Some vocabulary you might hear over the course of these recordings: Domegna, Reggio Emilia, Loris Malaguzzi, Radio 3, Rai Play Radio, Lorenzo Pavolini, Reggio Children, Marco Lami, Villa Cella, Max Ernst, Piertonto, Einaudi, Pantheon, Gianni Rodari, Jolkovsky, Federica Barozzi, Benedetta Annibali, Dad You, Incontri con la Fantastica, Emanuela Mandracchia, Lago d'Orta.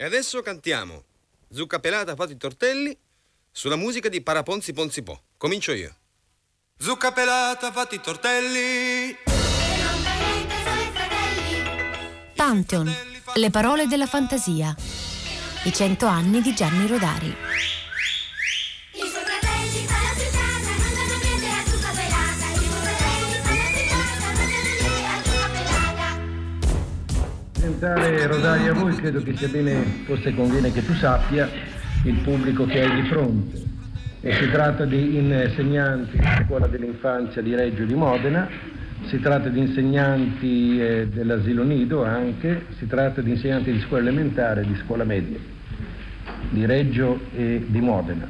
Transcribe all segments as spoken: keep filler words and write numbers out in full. E adesso cantiamo Zucca Pelata ha fatto i tortelli sulla musica di Paraponzi Ponzi Po. Comincio io. Zucca Pelata ha fatto i tortelli. Pantheon, le parole della fantasia. I cento anni di Gianni Rodari. Presentare Rodari a voi credo che sia bene, forse conviene che tu sappia il pubblico che hai di fronte. E si tratta di insegnanti della scuola dell'infanzia di Reggio e di Modena, si tratta di insegnanti eh, dell'asilo nido anche, si tratta di insegnanti di scuola elementare e di scuola media, di Reggio e di Modena.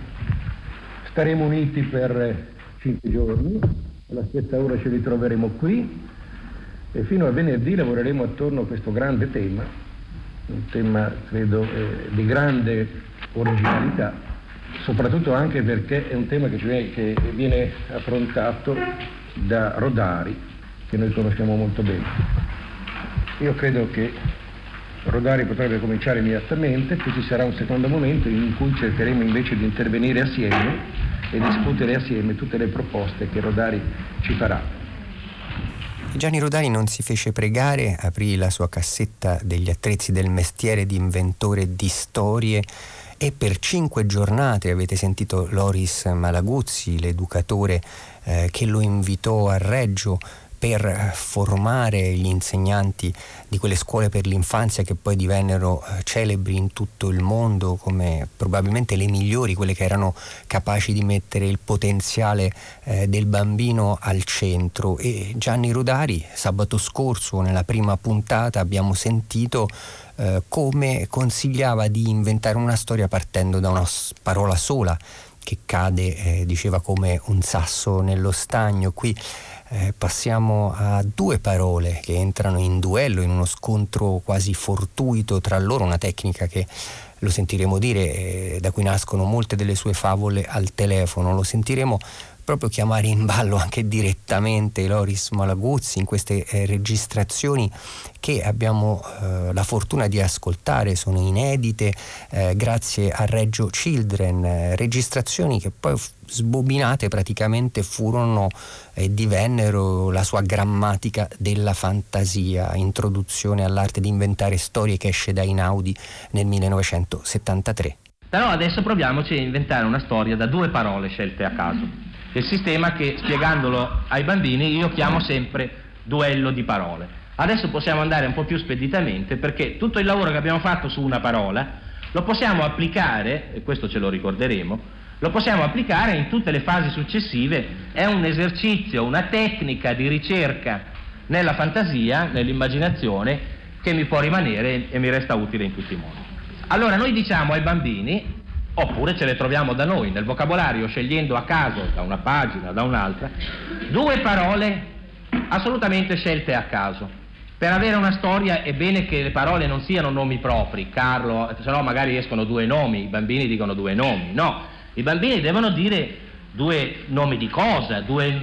Staremo uniti per cinque giorni, alla stessa ora ci ritroveremo qui. E fino a venerdì lavoreremo attorno a questo grande tema, un tema credo eh, di grande originalità, soprattutto anche perché è un tema che, cioè, che viene affrontato da Rodari, che noi conosciamo molto bene. Io credo che Rodari potrebbe cominciare immediatamente, poi ci sarà un secondo momento in cui cercheremo invece di intervenire assieme e discutere assieme tutte le proposte che Rodari ci farà. Gianni Rodari non si fece pregare, aprì la sua cassetta degli attrezzi del mestiere di inventore di storie e per cinque giornate avete sentito Loris Malaguzzi, l'educatore eh, che lo invitò a Reggio per formare gli insegnanti di quelle scuole per l'infanzia che poi divennero celebri in tutto il mondo come probabilmente le migliori, quelle che erano capaci di mettere il potenziale eh, del bambino al centro. E Gianni Rodari sabato scorso nella prima puntata abbiamo sentito eh, come consigliava di inventare una storia partendo da una parola sola che cade, eh, diceva, come un sasso nello stagno. Qui Eh, passiamo a due parole che entrano in duello, in uno scontro quasi fortuito tra loro, una tecnica che lo sentiremo dire, eh, da cui nascono molte delle sue favole al telefono. Lo sentiremo proprio chiamare in ballo anche direttamente Loris Malaguzzi in queste eh, registrazioni che abbiamo eh, la fortuna di ascoltare, sono inedite eh, grazie a Reggio Children, eh, registrazioni che poi sbobinate praticamente furono e divennero la sua grammatica della fantasia, introduzione all'arte di inventare storie, che esce da Einaudi nel millenovecentosettantatré. Però adesso proviamoci a inventare una storia da due parole scelte a caso. Il sistema che, spiegandolo ai bambini, io chiamo sempre duello di parole. Adesso possiamo andare un po' più speditamente, perché tutto il lavoro che abbiamo fatto su una parola lo possiamo applicare, e questo ce lo ricorderemo, lo possiamo applicare in tutte le fasi successive. È un esercizio, una tecnica di ricerca nella fantasia, nell'immaginazione, che mi può rimanere e mi resta utile in tutti i modi. Allora noi diciamo ai bambini, oppure ce le troviamo da noi nel vocabolario scegliendo a caso da una pagina, da un'altra, due parole assolutamente scelte a caso. Per avere una storia è bene che le parole non siano nomi propri, Carlo, se no magari escono due nomi, i bambini dicono due nomi, no. I bambini devono dire due nomi di cosa, due...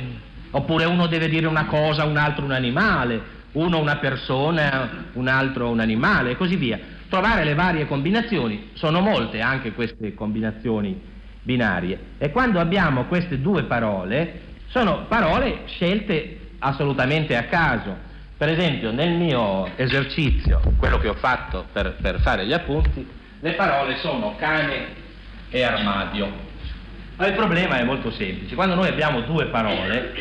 oppure uno deve dire una cosa, un altro un animale, uno una persona, un altro un animale, e così via. Trovare le varie combinazioni, sono molte anche queste combinazioni binarie. E quando abbiamo queste due parole, sono parole scelte assolutamente a caso. Per esempio nel mio esercizio, quello che ho fatto per, per fare gli appunti, le parole sono cane e armadio. Ma il problema è molto semplice: quando noi abbiamo due parole,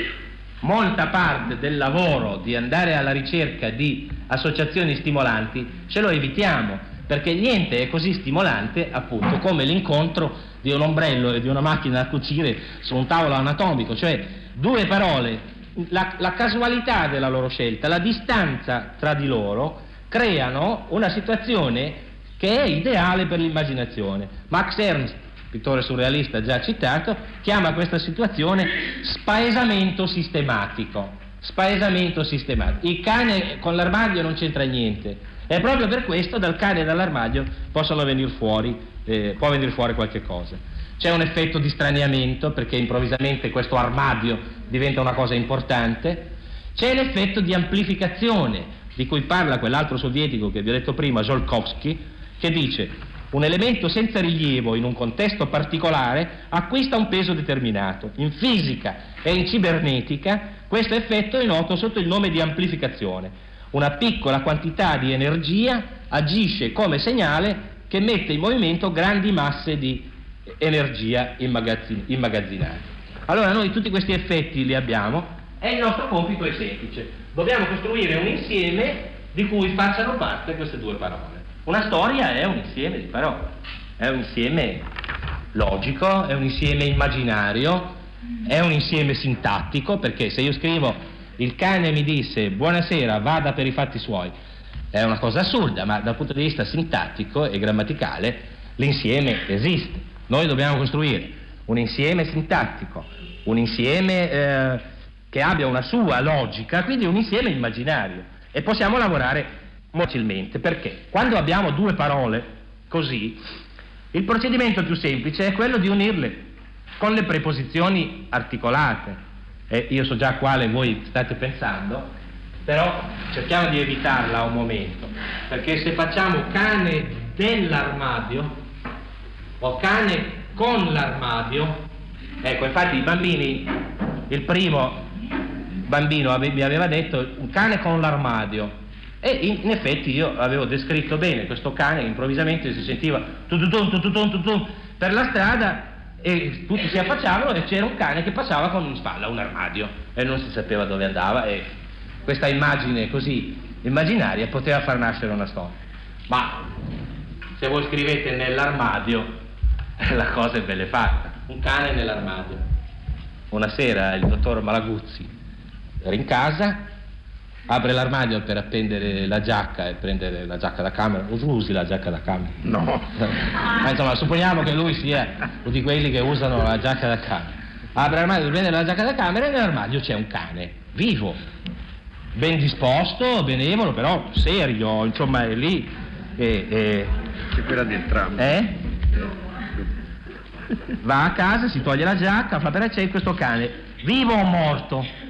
molta parte del lavoro di andare alla ricerca di associazioni stimolanti ce lo evitiamo, perché niente è così stimolante appunto come l'incontro di un ombrello e di una macchina a cucire su un tavolo anatomico. Cioè due parole, la, la casualità della loro scelta, la distanza tra di loro creano una situazione che è ideale per l'immaginazione. Max Ernst, pittore surrealista già citato, chiama questa situazione spaesamento sistematico. Spaesamento sistematico. Il cane con l'armadio non c'entra niente, e proprio per questo dal cane e dall'armadio possono venire fuori, eh, può venire fuori qualche cosa. C'è un effetto di straniamento, perché improvvisamente questo armadio diventa una cosa importante. C'è l'effetto di amplificazione, di cui parla quell'altro sovietico che vi ho detto prima, Jolkovsky, che dice: un elemento senza rilievo in un contesto particolare acquista un peso determinato. In fisica e in cibernetica questo effetto è noto sotto il nome di amplificazione. Una piccola quantità di energia agisce come segnale che mette in movimento grandi masse di energia immagazzin- immagazzinate. Allora noi tutti questi effetti li abbiamo e il nostro compito è semplice: dobbiamo costruire un insieme di cui facciano parte queste due parole. Una storia è un insieme di parole, è un insieme logico, è un insieme immaginario, è un insieme sintattico, perché se io scrivo "il cane mi disse buonasera, vada per i fatti suoi", è una cosa assurda, ma dal punto di vista sintattico e grammaticale l'insieme esiste. Noi dobbiamo costruire un insieme sintattico, un insieme eh, che abbia una sua logica, quindi un insieme immaginario, e possiamo lavorare facilmente, perché quando abbiamo due parole così il procedimento più semplice è quello di unirle con le preposizioni articolate. Eh, io so già a quale voi state pensando, però cerchiamo di evitarla un momento, perché se facciamo cane dell'armadio o cane con l'armadio, ecco, infatti i bambini, il primo bambino ave- mi aveva detto un cane con l'armadio, e in effetti io avevo descritto bene questo cane che improvvisamente si sentiva tututum, tututum, tututum per la strada, e tutti si affacciavano e c'era un cane che passava con in spalla un armadio e non si sapeva dove andava, e questa immagine così immaginaria poteva far nascere una storia. Ma se voi scrivete "nell'armadio" la cosa è bella fatta: un cane nell'armadio. Una sera il dottor Malaguzzi era in casa, apre l'armadio per appendere la giacca e prendere la giacca da camera. Usi la giacca da camera? No. Ma insomma, supponiamo che lui sia uno di quelli che usano la giacca da camera. Apre l'armadio per prendere la giacca da camera e nell'armadio c'è un cane, vivo, ben disposto, benevolo, però serio, insomma è lì. E, e... C'è quella del tram. Eh? Va a casa, si toglie la giacca, fa per c'è questo cane, vivo o morto?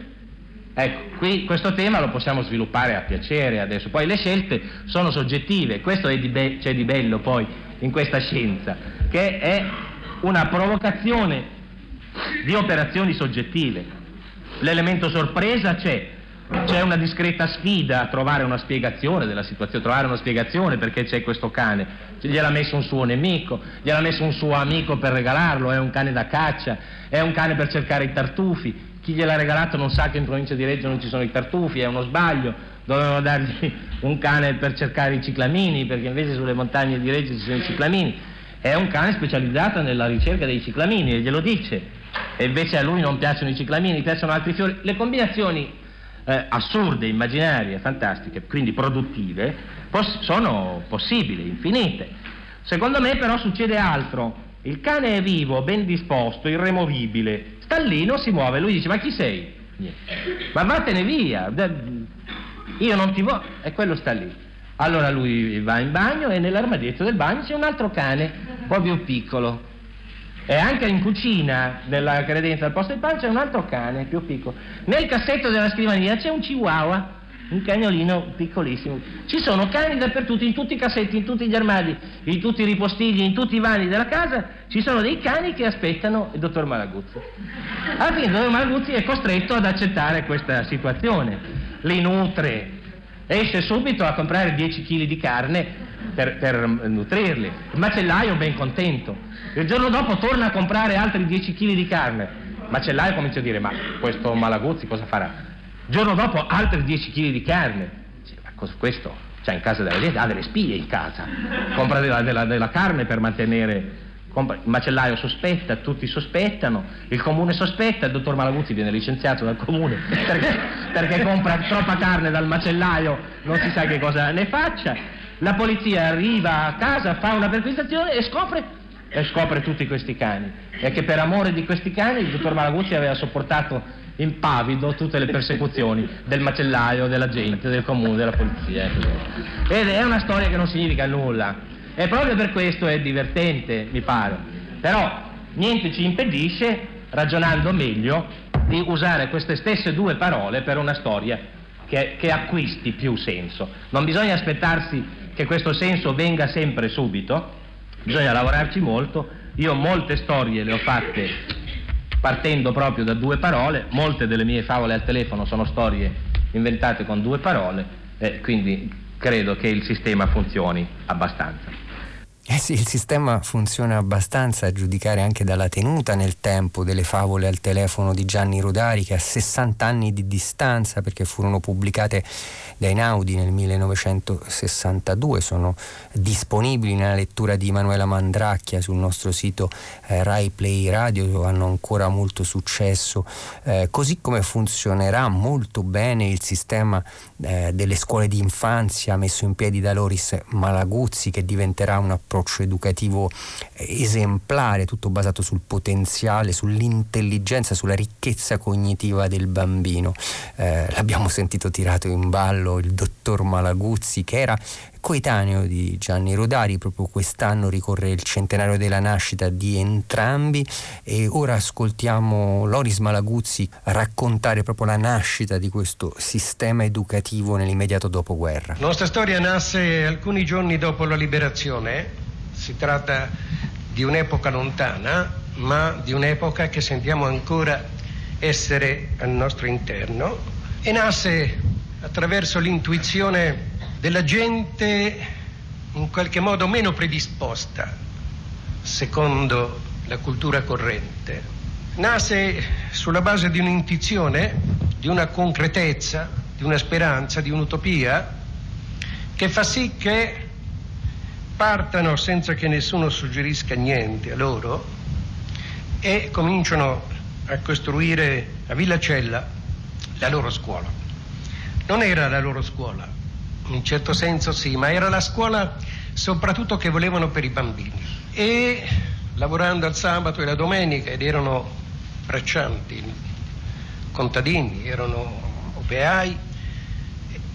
Ecco, qui questo tema lo possiamo sviluppare a piacere adesso, poi le scelte sono soggettive, questo è di be- c'è di bello poi in questa scienza, che è una provocazione di operazioni soggettive. L'elemento sorpresa c'è, c'è una discreta sfida a trovare una spiegazione della situazione, trovare una spiegazione perché c'è questo cane, gliel'ha messo un suo nemico, gliel'ha messo un suo amico per regalarlo, è un cane da caccia, è un cane per cercare i tartufi. Chi gliel'ha regalato non sa che in provincia di Reggio non ci sono i tartufi, è uno sbaglio, dovevano dargli un cane per cercare i ciclamini, perché invece sulle montagne di Reggio ci sono i ciclamini. È un cane specializzato nella ricerca dei ciclamini e glielo dice, e invece a lui non piacciono i ciclamini, piacciono altri fiori. Le combinazioni eh, assurde, immaginarie, fantastiche, quindi produttive, poss- sono possibili, infinite. Secondo me però succede altro: il cane è vivo, ben disposto, irremovibile, sta lì, non si muove. Lui dice: ma chi sei? Niente. Ma vattene via, io non ti voglio. E quello sta lì. Allora lui va in bagno e nell'armadietto del bagno c'è un altro cane, un po' più piccolo. E anche in cucina, nella credenza al posto del pane, c'è un altro cane più piccolo. Nel cassetto della scrivania c'è un chihuahua, un cagnolino piccolissimo. Ci sono cani dappertutto, in tutti i cassetti, in tutti gli armadi, in tutti i ripostigli, in tutti i vani della casa ci sono dei cani che aspettano il dottor Malaguzzi. Alla fine il dottor Malaguzzi è costretto ad accettare questa situazione, li nutre, esce subito a comprare dieci chili di carne per, per nutrirli. Il macellaio ben contento, il giorno dopo torna a comprare altri dieci chili di carne. Il macellaio comincia a dire: ma questo Malaguzzi cosa farà? Il giorno dopo altri dieci chili di carne. Ma questo c'ha in casa della gente, ha delle spie in casa, compra della, della, della carne per mantenere compra. Il macellaio sospetta, tutti sospettano, il comune sospetta, il dottor Malaguzzi viene licenziato dal comune perché, perché compra troppa carne dal macellaio, non si sa che cosa ne faccia. La polizia arriva a casa, fa una perquisizione e scopre e scopre tutti questi cani, e che per amore di questi cani il dottor Malaguzzi aveva sopportato impavido tutte le persecuzioni del macellaio, della gente, del comune, della polizia. Ed è una storia che non significa nulla, e proprio per questo è divertente, mi pare. Però niente ci impedisce, ragionando meglio, di usare queste stesse due parole per una storia che, che acquisti più senso. Non bisogna aspettarsi che questo senso venga sempre subito, bisogna lavorarci molto. Io molte storie le ho fatte partendo proprio da due parole, molte delle mie favole al telefono sono storie inventate con due parole, eh, quindi credo che il sistema funzioni abbastanza. Eh sì, il sistema funziona abbastanza, a giudicare anche dalla tenuta nel tempo delle favole al telefono di Gianni Rodari, che a sessanta anni di distanza, perché furono pubblicate da Einaudi nel millenovecentosessantadue, sono disponibili nella lettura di Emanuela Mandracchia sul nostro sito eh, Rai Play Radio, hanno ancora molto successo, eh, così come funzionerà molto bene il sistema eh, delle scuole di infanzia messo in piedi da Loris Malaguzzi, che diventerà un approccio educativo esemplare, tutto basato sul potenziale, sull'intelligenza, sulla ricchezza cognitiva del bambino. Eh, l'abbiamo sentito tirato in ballo il dottor Malaguzzi, che era coetaneo di Gianni Rodari. Proprio quest'anno ricorre il centenario della nascita di entrambi, e ora ascoltiamo Loris Malaguzzi raccontare proprio la nascita di questo sistema educativo nell'immediato dopoguerra. La nostra storia nasce alcuni giorni dopo la liberazione. Si tratta di un'epoca lontana, ma di un'epoca che sentiamo ancora essere al nostro interno, e nasce attraverso l'intuizione della gente in qualche modo meno predisposta secondo la cultura corrente. Nasce sulla base di un'intuizione, di una concretezza, di una speranza, di un'utopia, che fa sì che partano senza che nessuno suggerisca niente a loro e cominciano a costruire a Villa Cella la loro scuola. Non era la loro scuola, in un certo senso sì, ma era la scuola soprattutto che volevano per i bambini. E lavorando al sabato e la domenica, ed erano braccianti, contadini, erano operai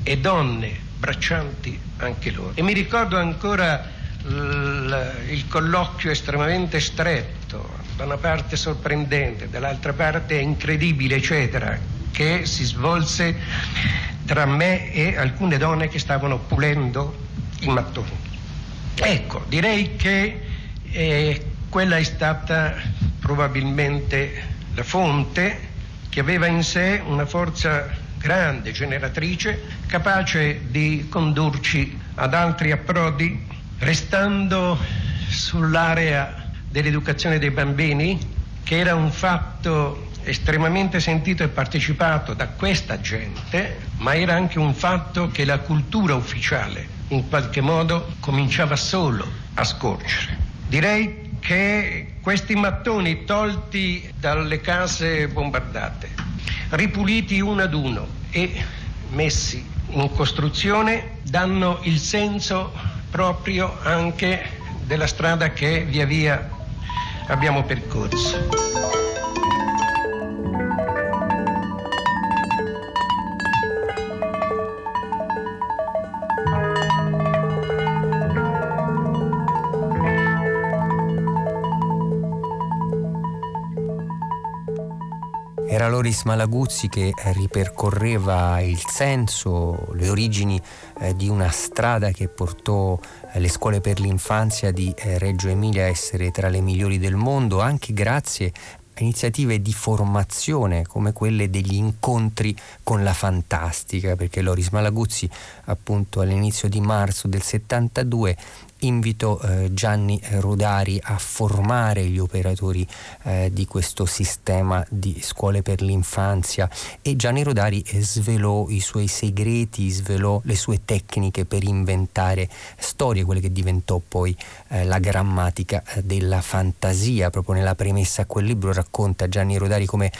e donne braccianti anche loro. E mi ricordo ancora l- il colloquio estremamente stretto, da una parte sorprendente, dall'altra parte incredibile, eccetera, che si svolse tra me e alcune donne che stavano pulendo i mattoni. Ecco, direi che eh, quella è stata probabilmente la fonte che aveva in sé una forza grande, generatrice, capace di condurci ad altri approdi, restando sull'area dell'educazione dei bambini, che era un fatto estremamente sentito e partecipato da questa gente, ma era anche un fatto che la cultura ufficiale in qualche modo cominciava solo a scorgere. Direi che questi mattoni, tolti dalle case bombardate, ripuliti uno ad uno e messi in costruzione, danno il senso proprio anche della strada che via via abbiamo percorso. Era Loris Malaguzzi che ripercorreva il senso, le origini eh, di una strada che portò eh, le scuole per l'infanzia di eh, Reggio Emilia a essere tra le migliori del mondo, anche grazie iniziative di formazione come quelle degli incontri con la fantastica, perché Loris Malaguzzi appunto all'inizio di marzo del settantadue invitò eh, Gianni Rodari a formare gli operatori eh, di questo sistema di scuole per l'infanzia, e Gianni Rodari svelò i suoi segreti, svelò le sue tecniche per inventare storie, quelle che diventò poi eh, la grammatica della fantasia. Proprio nella premessa a quel libro racconta Gianni Rodari come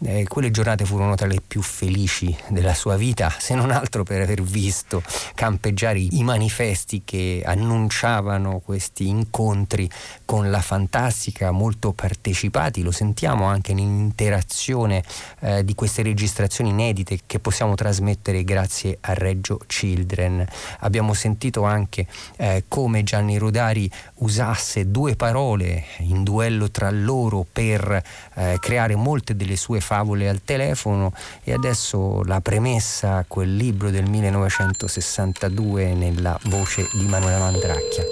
eh, quelle giornate furono tra le più felici della sua vita, se non altro per aver visto campeggiare i manifesti che annunciavano questi incontri con la fantastica, molto partecipati. Lo sentiamo anche nell'interazione eh, di queste registrazioni inedite che possiamo trasmettere grazie a Reggio Children. Abbiamo sentito anche eh, come Gianni Rodari usasse due parole in duello tra loro per eh, creare molte delle sue favole al telefono, e adesso la premessa a quel libro del millenovecentosessantadue nella voce di Emanuela Mandracchia.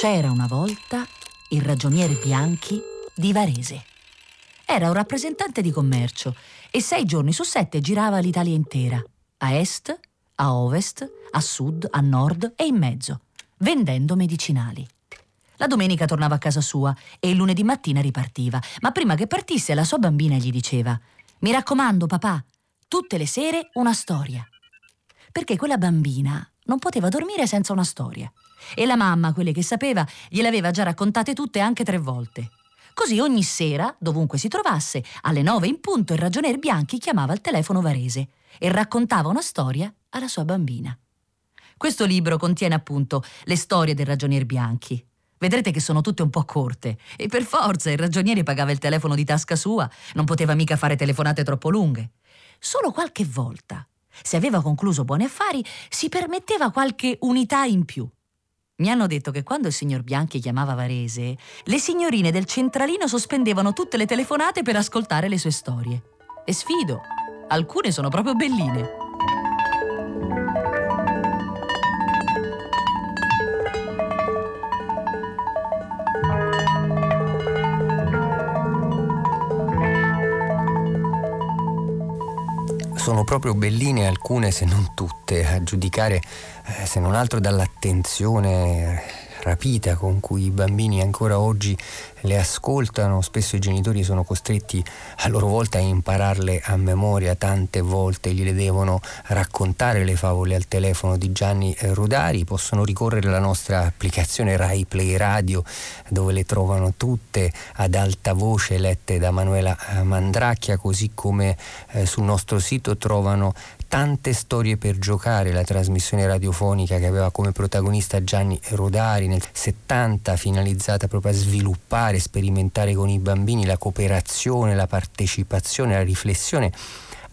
C'era una volta il ragioniere Bianchi di Varese. Era un rappresentante di commercio e sei giorni su sette girava l'Italia intera, a est, a ovest, a sud, a nord e in mezzo, vendendo medicinali. La domenica tornava a casa sua e il lunedì mattina ripartiva, ma prima che partisse la sua bambina gli diceva: «Mi raccomando, papà, tutte le sere una storia». Perché quella bambina non poteva dormire senza una storia. E la mamma, quelle che sapeva, gliel'aveva già raccontate tutte, anche tre volte. Così ogni sera, dovunque si trovasse, alle nove in punto il ragionier Bianchi chiamava al telefono Varese e raccontava una storia alla sua bambina. Questo libro contiene appunto le storie del ragionier Bianchi. Vedrete che sono tutte un po' corte, e per forza il ragioniere pagava il telefono di tasca sua, non poteva mica fare telefonate troppo lunghe. Solo qualche volta, se aveva concluso buoni affari, si permetteva qualche unità in più. Mi hanno detto che quando il signor Bianchi chiamava Varese, le signorine del centralino sospendevano tutte le telefonate per ascoltare le sue storie. E sfido, alcune sono proprio belline. Sono proprio belline alcune, se non tutte, a giudicare eh, se non altro dall'attenzione rapita con cui i bambini ancora oggi le ascoltano. Spesso i genitori sono costretti a loro volta a impararle a memoria, tante volte gliele devono raccontare. Le favole al telefono di Gianni Rodari, possono ricorrere alla nostra applicazione Rai Play Radio, dove le trovano tutte ad alta voce lette da Emanuela Mandracchia, così come eh, sul nostro sito trovano Tante storie per giocare, la trasmissione radiofonica che aveva come protagonista Gianni Rodari nel settanta, finalizzata proprio a sviluppare, sperimentare con i bambini la cooperazione, la partecipazione, la riflessione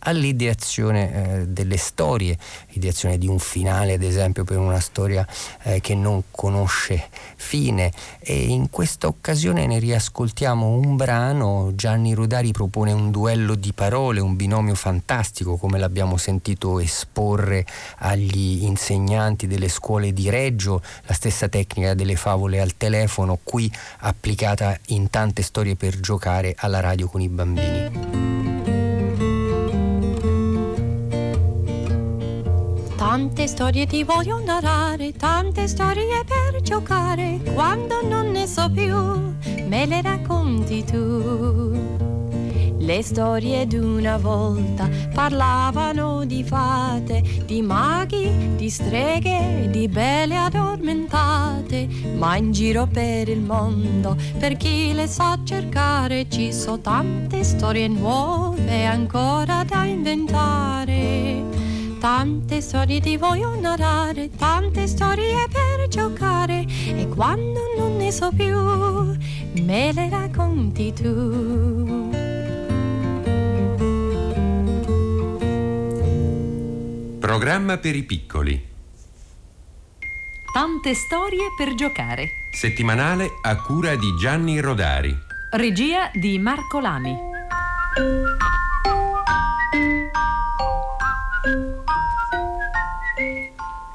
all'ideazione eh, delle storie, ideazione di un finale ad esempio per una storia eh, che non conosce fine. E in questa occasione ne riascoltiamo un brano. Gianni Rodari propone un duello di parole, un binomio fantastico, come l'abbiamo sentito esporre agli insegnanti delle scuole di Reggio, la stessa tecnica delle favole al telefono qui applicata in Tante storie per giocare alla radio con i bambini. Tante storie ti voglio narrare, tante storie per giocare, quando non ne so più me le racconti tu. Le storie d'una volta parlavano di fate, di maghi, di streghe, di belle addormentate, ma in giro per il mondo, per chi le sa cercare, ci sono tante storie nuove ancora da inventare. Tante storie ti voglio narrare, tante storie per giocare, e quando non ne so più me le racconti tu. Programma per i piccoli. Tante storie per giocare. Settimanale a cura di Gianni Rodari. Regia di Marco Lami.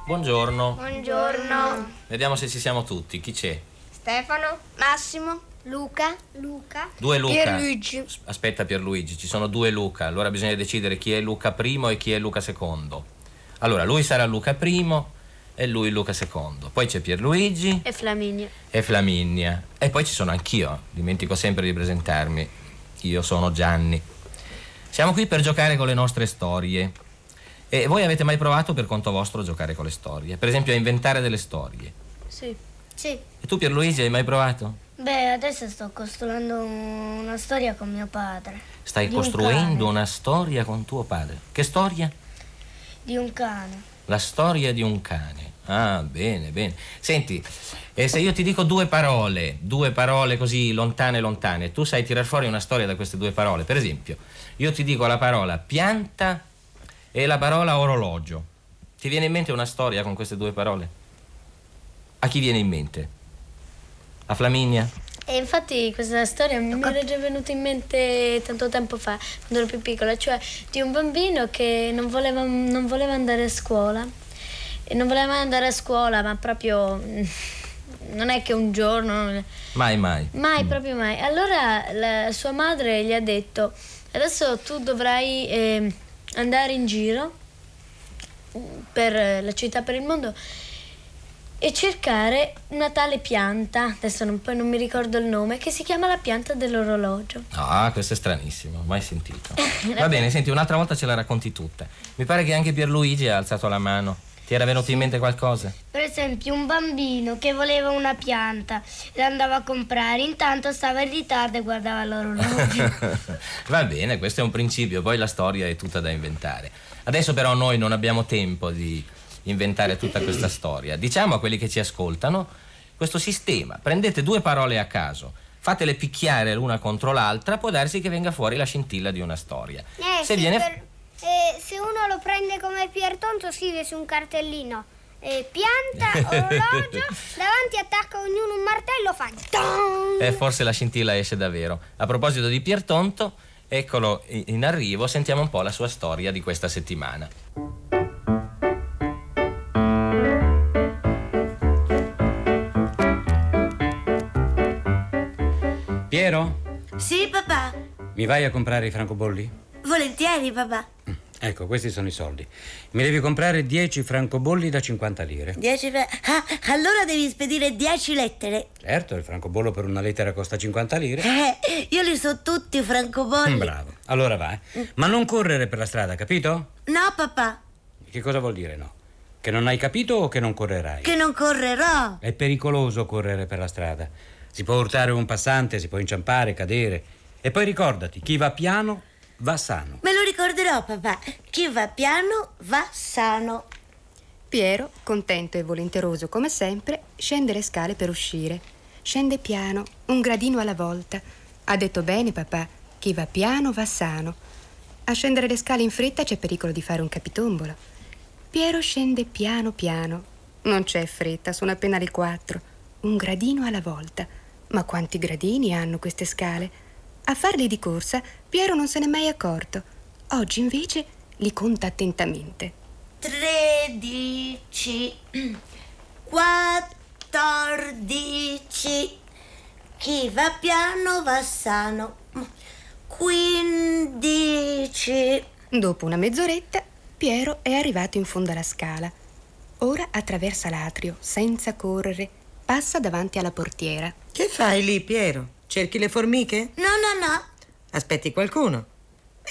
Buongiorno. Buongiorno. Vediamo se ci siamo tutti. Chi c'è? Stefano, Massimo, Luca, Luca, due Luca. Pierluigi. Aspetta Pierluigi, ci sono due Luca. Allora bisogna decidere chi è Luca primo e chi è Luca secondo. Allora lui sarà Luca primo e lui Luca secondo. Poi c'è Pierluigi e Flaminia. E Flaminia. E poi ci sono anch'io. Dimentico sempre di presentarmi. Io sono Gianni. Siamo qui per giocare con le nostre storie. E voi avete mai provato per conto vostro a giocare con le storie? Per esempio a inventare delle storie? Sì. Sì. E tu Pierluigi hai mai provato? Beh, adesso sto costruendo una storia con mio padre. Stai di costruendo un una storia con tuo padre? Che storia? Di un cane. La storia di un cane. Ah, bene, bene. Senti, eh, se io ti dico due parole, due parole così lontane, lontane, tu sai tirar fuori una storia da queste due parole. Per esempio, io ti dico la parola pianta e la parola orologio. Ti viene in mente una storia con queste due parole? A chi viene in mente? A Flaminia? E infatti questa storia mi era già venuta in mente tanto tempo fa, quando ero più piccola, cioè di un bambino che non voleva, non voleva andare a scuola. E non voleva mai andare a scuola, ma proprio non è che un giorno... Mai, mai. Mai, mm. proprio mai. Allora la sua madre gli ha detto, adesso tu dovrai eh, andare in giro per la città, per il mondo, e cercare una tale pianta, adesso non, poi non mi ricordo il nome, che si chiama la pianta dell'orologio. Ah, questo è stranissimo, mai sentito. Va bene, senti, un'altra volta ce la racconti tutta. Mi pare che anche Pierluigi ha alzato la mano. Ti era venuto in mente qualcosa? Per esempio, un bambino che voleva una pianta, la andava a comprare, intanto stava in ritardo e guardava l'orologio. Va bene, questo è un principio, poi la storia è tutta da inventare. Adesso però noi non abbiamo tempo di inventare tutta questa storia. Diciamo a quelli che ci ascoltano questo sistema: prendete due parole a caso, fatele picchiare l'una contro l'altra, può darsi che venga fuori la scintilla di una storia. Eh, se, sì, viene... per, eh, se uno lo prende come Pier Tonto, scrive su un cartellino eh, pianta, orologio, davanti attacca ognuno un martello, fa e eh, forse la scintilla esce davvero. A proposito di Pier Tonto, eccolo in arrivo, sentiamo un po' la sua storia di questa settimana. Piero? Sì, papà. Mi vai a comprare i francobolli? Volentieri, papà. Ecco, questi sono i soldi. Mi devi comprare dieci francobolli da cinquanta lire. dieci fra... ah, allora devi spedire dieci lettere. Certo, il francobollo per una lettera costa cinquanta lire. Eh, io li so tutti i francobolli. Bravo, allora va. Eh. Ma non correre per la strada, capito? No, papà. Che cosa vuol dire no? Che non hai capito o che non correrai? Che non correrò. È pericoloso correre per la strada. Si può urtare un passante, si può inciampare, cadere. E poi ricordati, chi va piano va sano. Me lo ricorderò, papà. Chi va piano va sano. Piero, contento e volenteroso come sempre, scende le scale per uscire. Scende piano, un gradino alla volta. Ha detto bene, papà, chi va piano va sano. A scendere le scale in fretta c'è pericolo di fare un capitombolo. Piero scende piano piano. Non c'è fretta, sono appena le quattro. Un gradino alla volta. Ma quanti gradini hanno queste scale? A farli di corsa Piero non se n'è mai accorto. Oggi invece li conta attentamente. Tredici, quattordici, chi va piano va sano, quindici. Dopo una mezz'oretta Piero è arrivato in fondo alla scala. Ora attraversa l'atrio senza correre. Passa davanti alla portiera. Che fai lì, Piero? Cerchi le formiche? No, no, no. Aspetti qualcuno?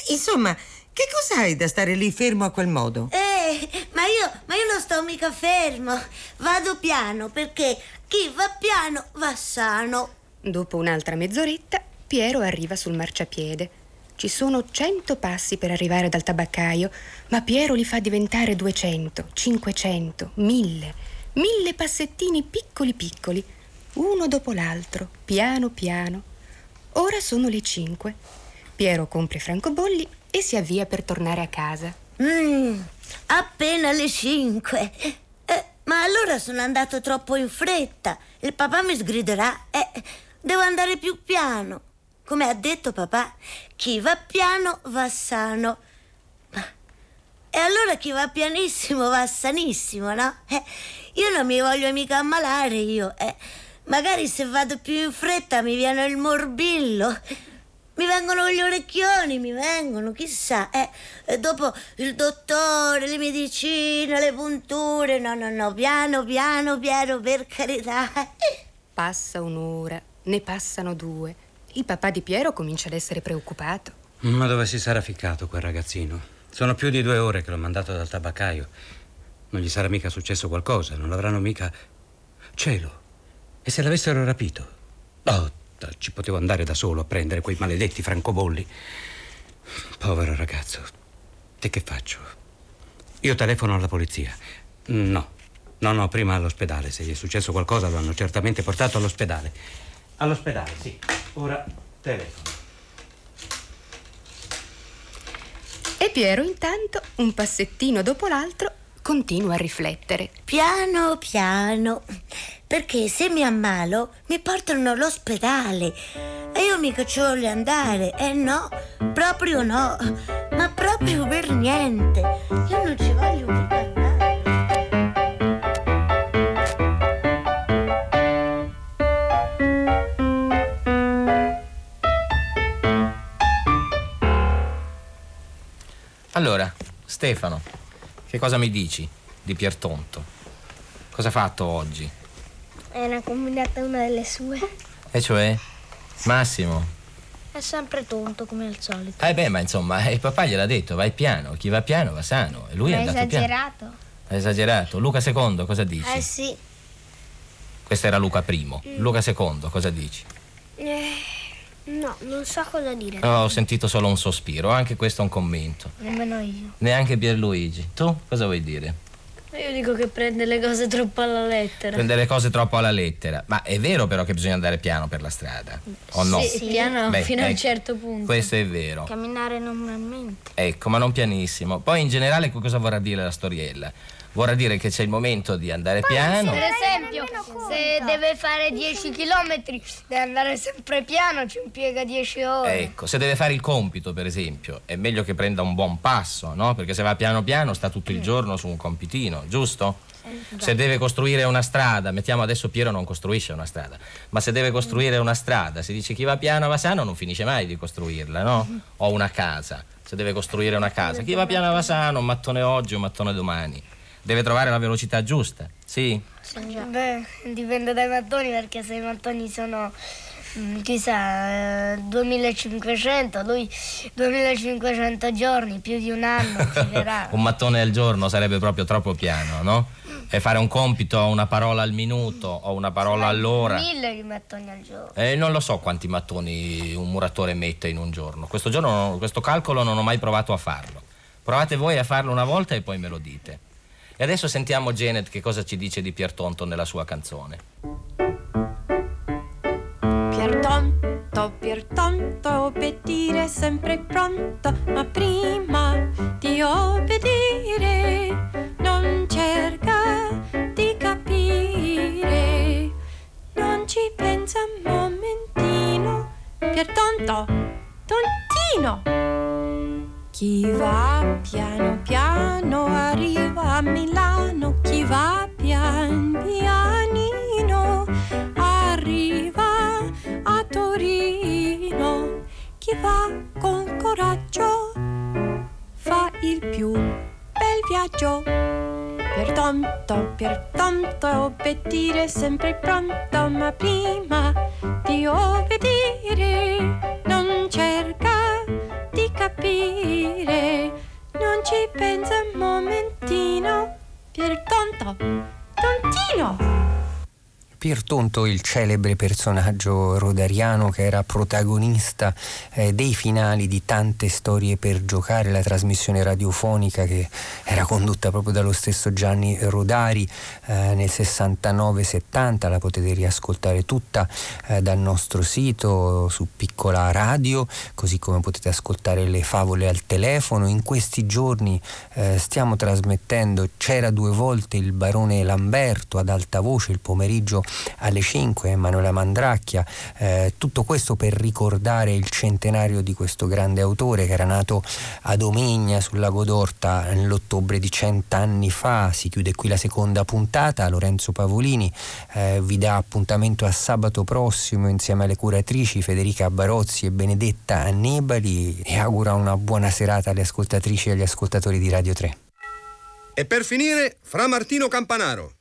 Insomma, che cos'hai da stare lì fermo a quel modo? Eh, ma io, ma io non sto mica fermo. Vado piano perché chi va piano va sano. Dopo un'altra mezz'oretta, Piero arriva sul marciapiede. Ci sono cento passi per arrivare dal tabaccaio, ma Piero li fa diventare duecento, cinquecento, mille. Mille passettini piccoli piccoli, uno dopo l'altro, piano piano. Ora sono le cinque. Piero compra i francobolli e si avvia per tornare a casa. Mmm, appena le cinque. Eh, ma allora sono andato troppo in fretta. Il papà mi sgriderà. Eh, devo andare più piano. Come ha detto papà, chi va piano va sano. E allora chi va pianissimo va sanissimo, no? Eh, io non mi voglio mica ammalare io, eh. Magari se vado più in fretta mi viene il morbillo, mi vengono gli orecchioni, mi vengono, chissà, eh. E dopo il dottore, le medicine, le punture, no, no, no, piano, piano, piano, per carità. Passa un'ora, ne passano due. Il papà di Piero comincia ad essere preoccupato. Ma dove si sarà ficcato quel ragazzino? Sono più di due ore che l'ho mandato dal tabaccaio. Non gli sarà mica successo qualcosa, non l'avranno mica... Cielo! E se l'avessero rapito? Oh, ci potevo andare da solo a prendere quei maledetti francobolli. Povero ragazzo. E che faccio? Io telefono alla polizia. No, No, no, prima all'ospedale. Se gli è successo qualcosa lo hanno certamente portato all'ospedale. All'ospedale, sì. Ora telefono. E Piero intanto, un passettino dopo l'altro, continua a riflettere. Piano piano, perché se mi ammalo mi portano all'ospedale e io mica ci voglio andare. Eh no, proprio no, ma proprio per niente. Io non ci voglio più andare. Allora, Stefano, che cosa mi dici di Piertonto? Cosa ha fatto oggi? È una combinata, una delle sue. E cioè? Massimo? È sempre tonto, come al solito. Eh beh, ma insomma, il papà gliel'ha detto, vai piano, chi va piano va sano. E lui ma è andato esagerato. Piano. È esagerato. Luca secondo, cosa dici? Eh sì. Questo era Luca primo. Mm. Luca secondo, cosa dici? Eh... No, non so cosa dire. Oh, ho sentito solo un sospiro, anche questo è un commento. Nemmeno io. Neanche Pierluigi. Tu cosa vuoi dire? Io dico che prende le cose troppo alla lettera. Prende le cose troppo alla lettera. Ma è vero però che bisogna andare piano per la strada, o no? Sì, sì. Piano. Beh, fino ecco, a un certo punto. Questo è vero. Camminare normalmente. Ecco, ma non pianissimo. Poi in generale cosa vorrà dire la storiella? Vorrà dire che c'è il momento di andare poi, piano. Per esempio, se deve fare dieci chilometri, deve andare sempre piano, ci impiega dieci ore. Ecco, se deve fare il compito, per esempio, è meglio che prenda un buon passo, no? Perché se va piano piano sta tutto il giorno su un compitino, giusto? Se deve costruire una strada, mettiamo adesso Piero non costruisce una strada, ma se deve costruire una strada, si dice chi va piano va sano, non finisce mai di costruirla, no? O una casa, se deve costruire una casa, chi va piano va sano, un mattone oggi, un mattone domani. Deve trovare la velocità giusta, sì? Beh, dipende dai mattoni, perché se i mattoni sono, chissà, duemilacinquecento, lui duemilacinquecento giorni, più di un anno ci verrà. Un mattone al giorno sarebbe proprio troppo piano, no? E fare un compito, una parola al minuto o una parola sì, all'ora. Mille di mattoni al giorno. E eh, non lo so quanti mattoni un muratore mette in un giorno. Questo giorno, questo calcolo non ho mai provato a farlo. Provate voi a farlo una volta e poi me lo dite. E adesso sentiamo Janet che cosa ci dice di Piertonto nella sua canzone. Piertonto, Piertonto, obbedire sempre pronto, ma prima di obbedire non cerca di capire, non ci pensa un momentino, Piertonto, tontino. Chi va piano piano arriva a Milano, chi va pian pianino arriva a Torino, chi va con coraggio fa il più bel viaggio. Piertonto, Piertonto, obbedire sempre pronto, ma prima di obbedire non cerca di capire, non ci pensa un momentino, Piertonto, tontino. Piertonto, il celebre personaggio rodariano che era protagonista eh, dei finali di Tante storie per giocare, la trasmissione radiofonica che era condotta proprio dallo stesso Gianni Rodari eh, nel sessantanove settanta, la potete riascoltare tutta eh, dal nostro sito su Piccola Radio, così come potete ascoltare le favole al telefono. In questi giorni eh, stiamo trasmettendo C'era due volte il barone Lamberto ad alta voce il pomeriggio alle cinque, Emanuela Mandracchia, eh, tutto questo per ricordare il centenario di questo grande autore che era nato a Domegna sul Lago d'Orta nell'ottobre di cent'anni fa. Si chiude qui la seconda puntata. Lorenzo Pavolini eh, vi dà appuntamento a sabato prossimo insieme alle curatrici Federica Barozzi e Benedetta Annibali e augura una buona serata alle ascoltatrici e agli ascoltatori di Radio tre. E per finire, Fra Martino Campanaro.